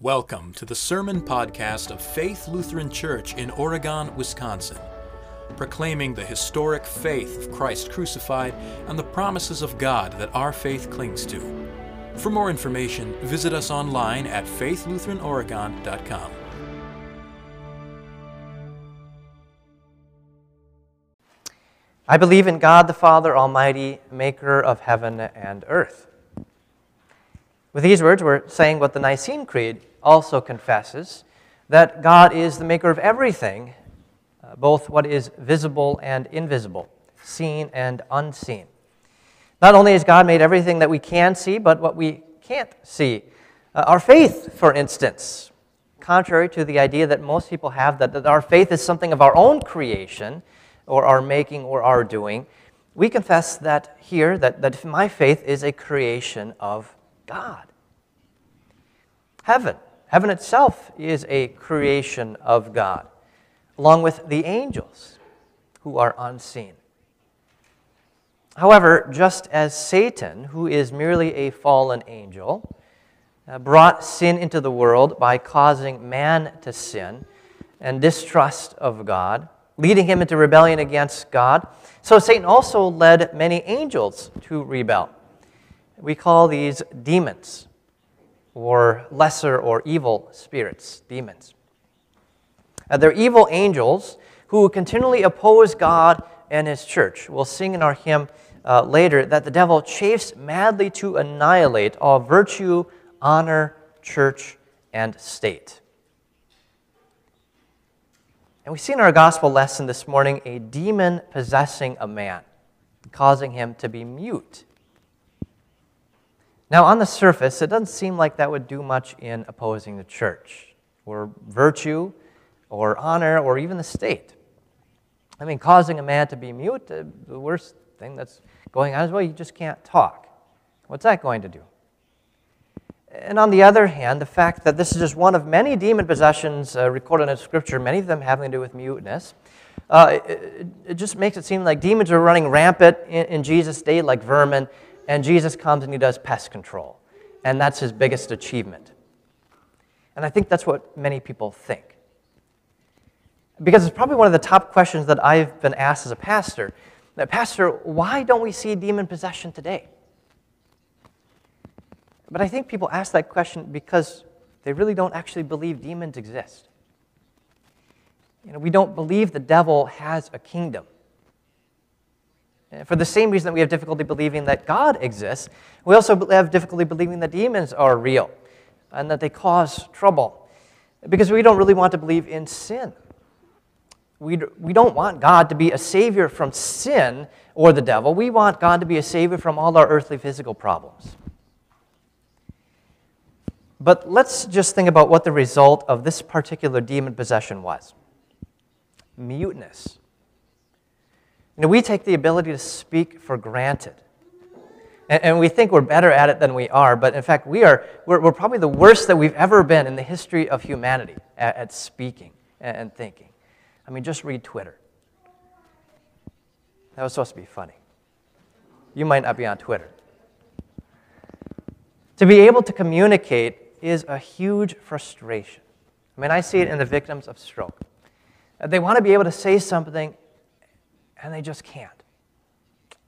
Welcome to the Sermon Podcast of Faith Lutheran Church in Oregon, Wisconsin, proclaiming the historic faith of Christ crucified and the promises of God that our faith clings to. For more information, visit us online at faithlutheranoregon.com. I believe in God the Father Almighty, maker of heaven and earth. With these words, we're saying what the Nicene Creed also confesses, that God is the maker of everything, both what is visible and invisible, seen and unseen. Not only has God made everything that we can see, but what we can't see. Our faith, for instance, contrary to the idea that most people have, that our faith is something of our own creation, or our making, or our doing, we confess that here, that my faith is a creation of God. Heaven itself is a creation of God, along with the angels who are unseen. However, just as Satan, who is merely a fallen angel, brought sin into the world by causing man to sin and distrust of God, leading him into rebellion against God, so Satan also led many angels to rebel. We call these demons, or lesser or evil spirits, demons. They're evil angels who continually oppose God and His church. We'll sing in our hymn later that the devil chafes madly to annihilate all virtue, honor, church, and state. And we see in our gospel lesson this morning a demon possessing a man, causing him to be mute. Now, on the surface, it doesn't seem like that would do much in opposing the church, or virtue, or honor, or even the state. I mean, causing a man to be mute, the worst thing that's going on is, well, you just can't talk. What's that going to do? And on the other hand, the fact that this is just one of many demon possessions recorded in Scripture, many of them having to do with muteness, it just makes it seem like demons are running rampant in Jesus' day like vermin, and Jesus comes and He does pest control. And that's His biggest achievement. And I think that's what many people think. Because it's probably one of the top questions that I've been asked as a pastor. Pastor, why don't we see demon possession today? But I think people ask that question because they really don't actually believe demons exist. You know, we don't believe the devil has a kingdom. For the same reason that we have difficulty believing that God exists, we also have difficulty believing that demons are real and that they cause trouble, because we don't really want to believe in sin. We don't want God to be a savior from sin or the devil. We want God to be a savior from all our earthly physical problems. But let's just think about what the result of this particular demon possession was. Muteness. You know, we take the ability to speak for granted. And we think we're better at it than we are, but in fact, we're probably the worst that we've ever been in the history of humanity at speaking and thinking. I mean, just read Twitter. That was supposed to be funny. You might not be on Twitter. To be able to communicate is a huge frustration. I mean, I see it in the victims of stroke. They want to be able to say something, and they just can't.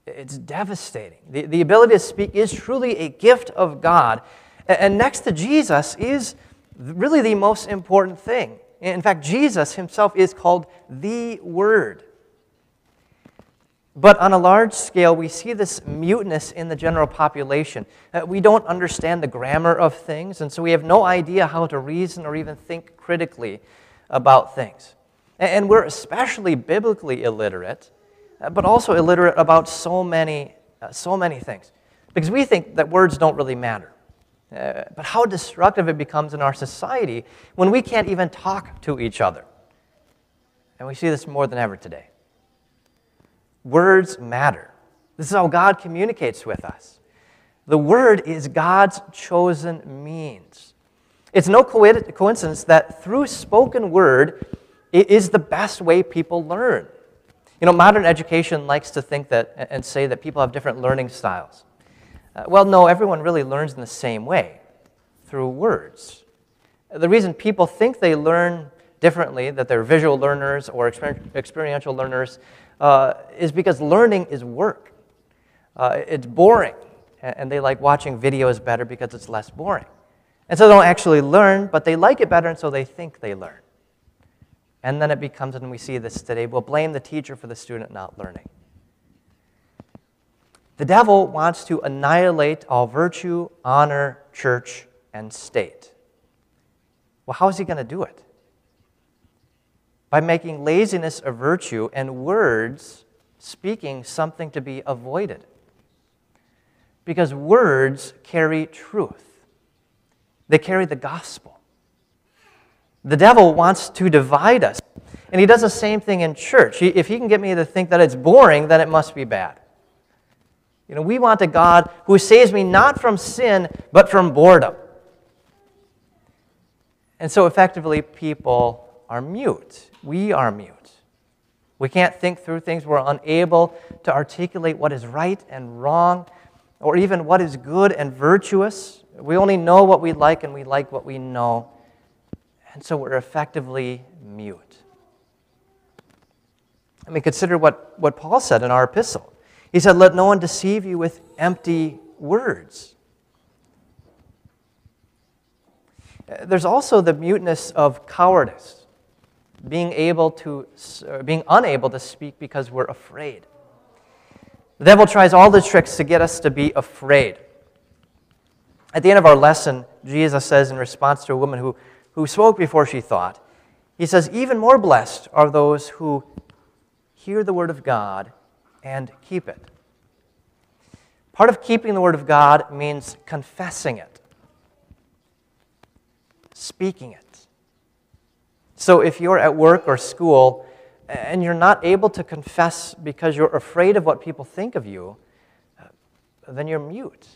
It's devastating. The ability to speak is truly a gift of God. And next to Jesus is really the most important thing. In fact, Jesus Himself is called the Word. But on a large scale, we see this muteness in the general population. We don't understand the grammar of things, and so we have no idea how to reason or even think critically about things. And we're especially biblically illiterate, but also illiterate about so many things. Because we think that words don't really matter. But how destructive it becomes in our society when we can't even talk to each other. And we see this more than ever today. Words matter. This is how God communicates with us. The Word is God's chosen means. It's no coincidence that through spoken word, it is the best way people learn. You know, modern education likes to think that and say that people have different learning styles. Well, no, everyone really learns in the same way, through words. the reason people think they learn differently, that they're visual learners or experiential learners, is because learning is work. It's boring, and they like watching videos better because it's less boring. And so they don't actually learn, but they like it better, and so they think they learn. And then it becomes, and we see this today, we'll blame the teacher for the student not learning. The devil wants to annihilate all virtue, honor, church, and state. Well, how is he going to do it? By making laziness a virtue and words, speaking, something to be avoided. Because words carry truth. They carry the gospel. The devil wants to divide us. And he does the same thing in church. If he can get me to think that it's boring, then it must be bad. You know, we want a God who saves me not from sin, but from boredom. And so effectively, people are mute. We are mute. We can't think through things. We're unable to articulate what is right and wrong, or even what is good and virtuous. We only know what we like, and we like what we know. And so we're effectively mute. I mean, consider what Paul said in our epistle. He said, let no one deceive you with empty words. There's also the muteness of cowardice, being unable to speak because we're afraid. The devil tries all the tricks to get us to be afraid. At the end of our lesson, Jesus says in response to a woman who spoke before she thought, he says, even more blessed are those who hear the word of God and keep it. Part of keeping the word of God means confessing it, speaking it. So if you're at work or school and you're not able to confess because you're afraid of what people think of you, then you're mute.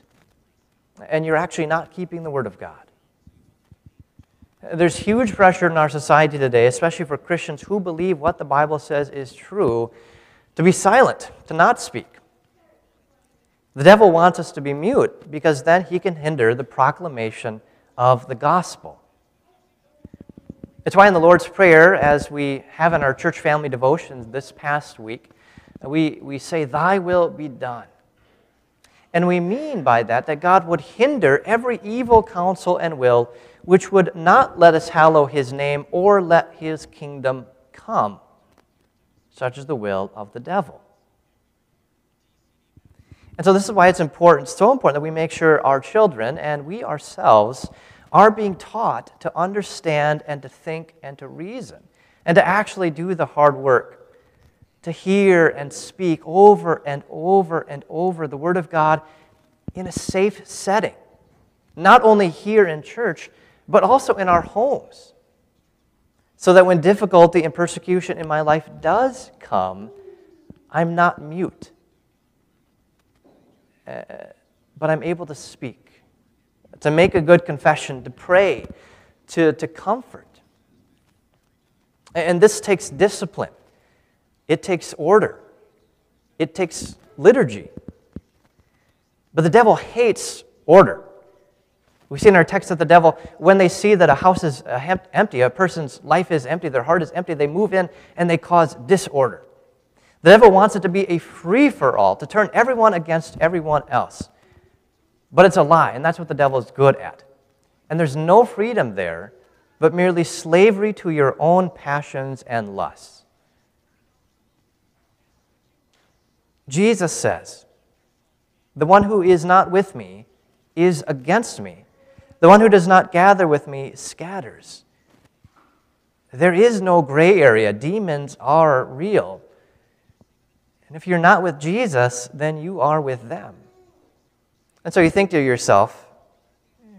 And you're actually not keeping the word of God. There's huge pressure in our society today, especially for Christians who believe what the Bible says is true, to be silent, to not speak. The devil wants us to be mute because then he can hinder the proclamation of the gospel. It's why in the Lord's Prayer, as we have in our church family devotions this past week, we say, Thy will be done. And we mean by that God would hinder every evil counsel and will which would not let us hallow His name or let His kingdom come, such is the will of the devil. And so this is why it's important, so important, that we make sure our children and we ourselves are being taught to understand and to think and to reason and to actually do the hard work, to hear and speak over and over and over the Word of God in a safe setting. Not only here in church, but also in our homes. So that when difficulty and persecution in my life does come, I'm not mute. But I'm able to speak, to make a good confession, to pray, to comfort. And this takes discipline. It takes order. It takes liturgy. But the devil hates order. We see in our text that the devil, when they see that a house is empty, a person's life is empty, their heart is empty, they move in and they cause disorder. The devil wants it to be a free-for-all, to turn everyone against everyone else. But it's a lie, and that's what the devil is good at. And there's no freedom there, but merely slavery to your own passions and lusts. Jesus says, the one who is not with me is against me. The one who does not gather with me scatters. There is no gray area. Demons are real. And if you're not with Jesus, then you are with them. And so you think to yourself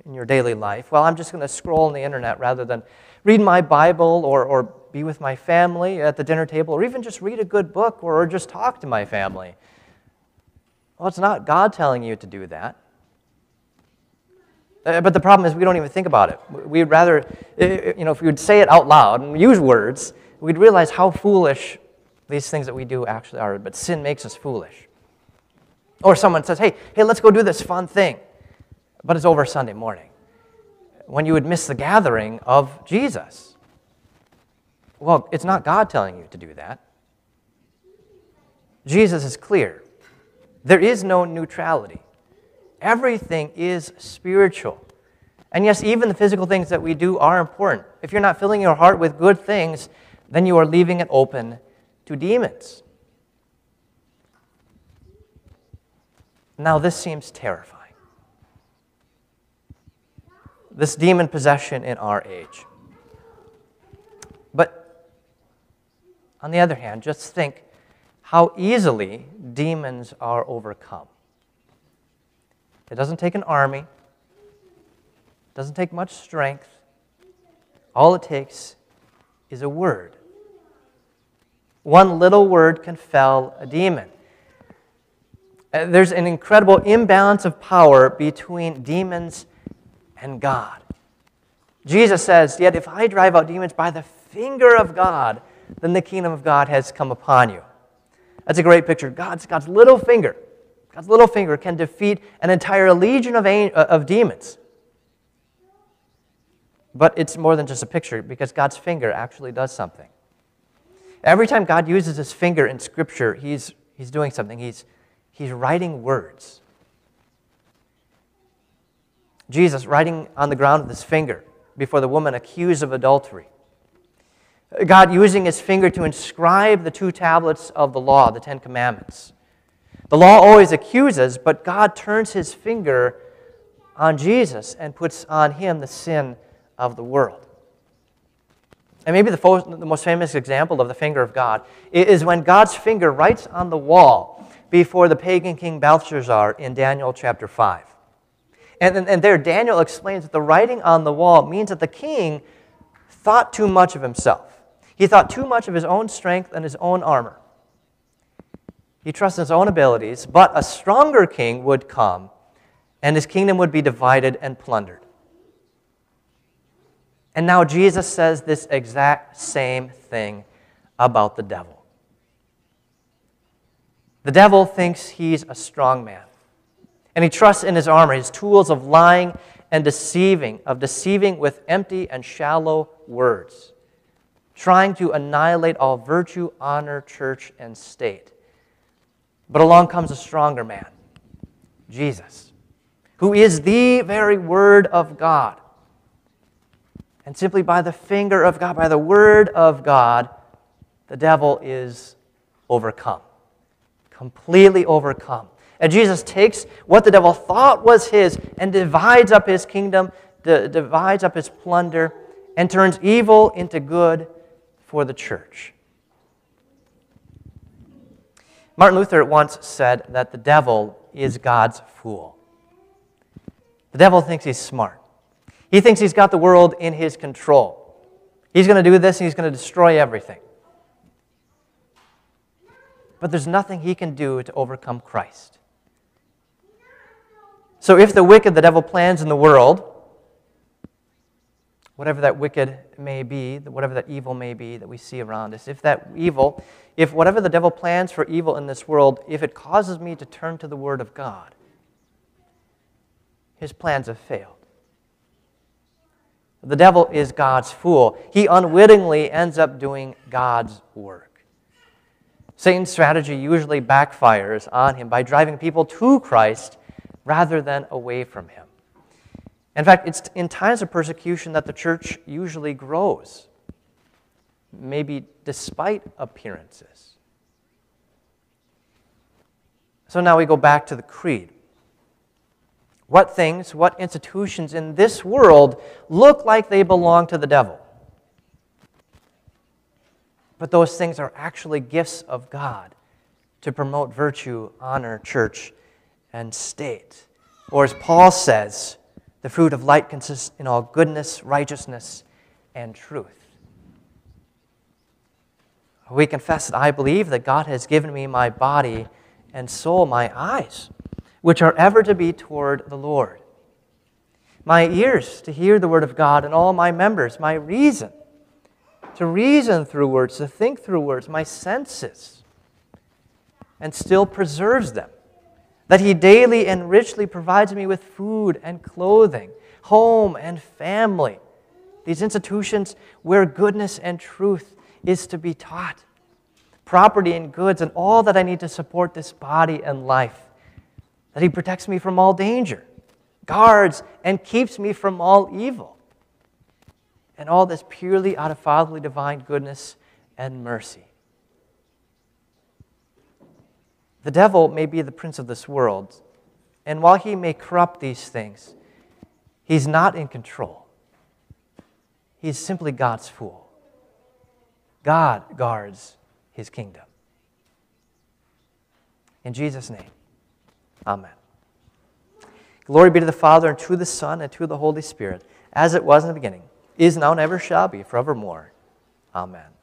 in your daily life, well, I'm just going to scroll on the internet rather than read my Bible or be with my family at the dinner table, or even just read a good book, or just talk to my family. Well, it's not God telling you to do that. But the problem is we don't even think about it. We'd rather, if we would say it out loud and use words, we'd realize how foolish these things that we do actually are. But sin makes us foolish. Or someone says, hey, let's go do this fun thing. But it's over Sunday morning. when you would miss the gathering of Jesus. Well, it's not God telling you to do that. Jesus is clear. There is no neutrality. Everything is spiritual. And yes, even the physical things that we do are important. If you're not filling your heart with good things, then you are leaving it open to demons. Now, this seems terrifying. This demon possession in our age. But on the other hand, just think how easily demons are overcome. It doesn't take an army. It doesn't take much strength. All it takes is a word. One little word can fell a demon. There's an incredible imbalance of power between demons and God. Jesus says, "Yet if I drive out demons by the finger of God, then the kingdom of God has come upon you." That's a great picture. God's little finger. God's little finger can defeat an entire legion of demons. But it's more than just a picture, because God's finger actually does something. Every time God uses his finger in Scripture, he's doing something. He's writing words. Jesus writing on the ground with his finger before the woman accused of adultery. God using his finger to inscribe the 2 tablets of the law, the 10 Commandments. The law always accuses, but God turns his finger on Jesus and puts on him the sin of the world. And maybe the most famous example of the finger of God is when God's finger writes on the wall before the pagan king Belshazzar in Daniel chapter 5. And there Daniel explains that the writing on the wall means that the king thought too much of himself. He thought too much of his own strength and his own armor. He trusts his own abilities, but a stronger king would come, and his kingdom would be divided and plundered. And now Jesus says this exact same thing about the devil. The devil thinks he's a strong man, and he trusts in his armor, his tools of lying and deceiving, of deceiving with empty and shallow words, trying to annihilate all virtue, honor, church, and state. But along comes a stronger man, Jesus, who is the very Word of God. And simply by the finger of God, by the Word of God, the devil is overcome, completely overcome. And Jesus takes what the devil thought was his and divides up his kingdom, divides up his plunder, and turns evil into good for the church. Martin Luther once said that the devil is God's fool. The devil thinks he's smart. He thinks he's got the world in his control. He's going to do this, and he's going to destroy everything. But there's nothing he can do to overcome Christ. So if the wicked the devil plans in the world, whatever that wicked may be, whatever that evil may be that we see around us, if whatever the devil plans for evil in this world, if it causes me to turn to the Word of God, his plans have failed. The devil is God's fool. He unwittingly ends up doing God's work. Satan's strategy usually backfires on him by driving people to Christ rather than away from him. In fact, it's in times of persecution that the church usually grows, maybe despite appearances. So now we go back to the creed. What things, what institutions in this world look like they belong to the devil? But those things are actually gifts of God to promote virtue, honor, church, and state. Or as Paul says, the fruit of light consists in all goodness, righteousness, and truth. We confess that I believe that God has given me my body and soul, my eyes, which are ever to be toward the Lord, my ears to hear the word of God, and all my members, my reason, to reason through words, to think through words, my senses, and still preserves them, that he daily and richly provides me with food and clothing, home and family, these institutions where goodness and truth is to be taught, property and goods and all that I need to support this body and life, that He protects me from all danger, guards and keeps me from all evil, and all this purely out of fatherly divine goodness and mercy. The devil may be the prince of this world, and while he may corrupt these things, he's not in control. He's simply God's fool. God guards His kingdom. In Jesus' name, amen. Glory be to the Father, and to the Son, and to the Holy Spirit, as it was in the beginning, is now, and ever shall be, forevermore. Amen.